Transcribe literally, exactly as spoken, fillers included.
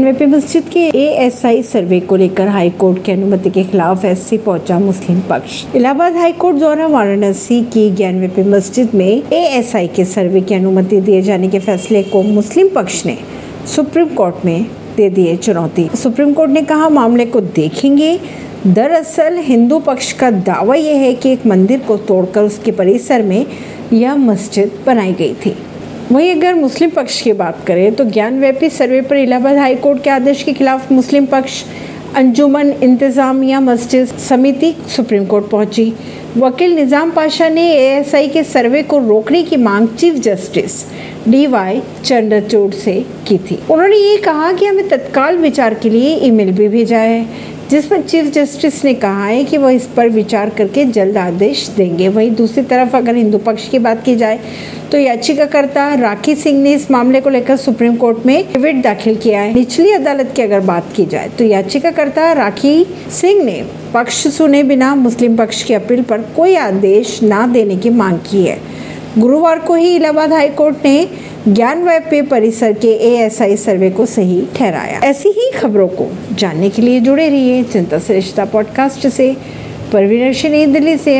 ज्ञानवापी मस्जिद के A S I सर्वे को लेकर हाईकोर्ट की अनुमति के खिलाफ एस सी पहुंचा मुस्लिम पक्ष। इलाहाबाद हाईकोर्ट द्वारा वाराणसी की ज्ञानवापी मस्जिद में ए एस आई के सर्वे की अनुमति दिए जाने के फैसले को मुस्लिम पक्ष ने सुप्रीम कोर्ट में दे दिए चुनौती। सुप्रीम कोर्ट ने कहा, मामले को देखेंगे। दरअसल हिंदू पक्ष का दावा यह है कि एक मंदिर को तोड़कर उसके परिसर में यह मस्जिद बनाई गई थी। वहीं अगर मुस्लिम पक्ष की बात करें तो ज्ञानवापी सर्वे पर इलाहाबाद हाईकोर्ट के आदेश के खिलाफ मुस्लिम पक्ष अंजुमन इंतजामिया मस्जिद समिति सुप्रीम कोर्ट पहुंची। वकील निज़ाम पाशा ने ए एस आई के सर्वे को रोकने की मांग chief justice D Y Chandrachud से की थी। उन्होंने ये कहा कि हमें तत्काल विचार के लिए ईमेल भी भेजा है, जिसमें चीफ जस्टिस ने कहा है कि वह इस पर विचार करके जल्द आदेश देंगे। वहीं दूसरी तरफ अगर हिंदू पक्ष की बात की जाए तो याचिकाकर्ता राखी सिंह ने इस मामले को लेकर सुप्रीम कोर्ट में एफिडेविट दाखिल किया है। निचली अदालत की अगर बात की जाए तो याचिकाकर्ता राखी सिंह ने पक्ष सुने बिना मुस्लिम पक्ष की अपील पर कोई आदेश ना देने की मांग की है। गुरुवार को ही इलाहाबाद हाईकोर्ट ने ज्ञानवापी परिसर के ए एस आई सर्वे को सही ठहराया। ऐसी ही खबरों को जानने के लिए जुड़े रहिए जनता से रिश्ता पॉडकास्ट से। परवीन अर्शी, नई दिल्ली से।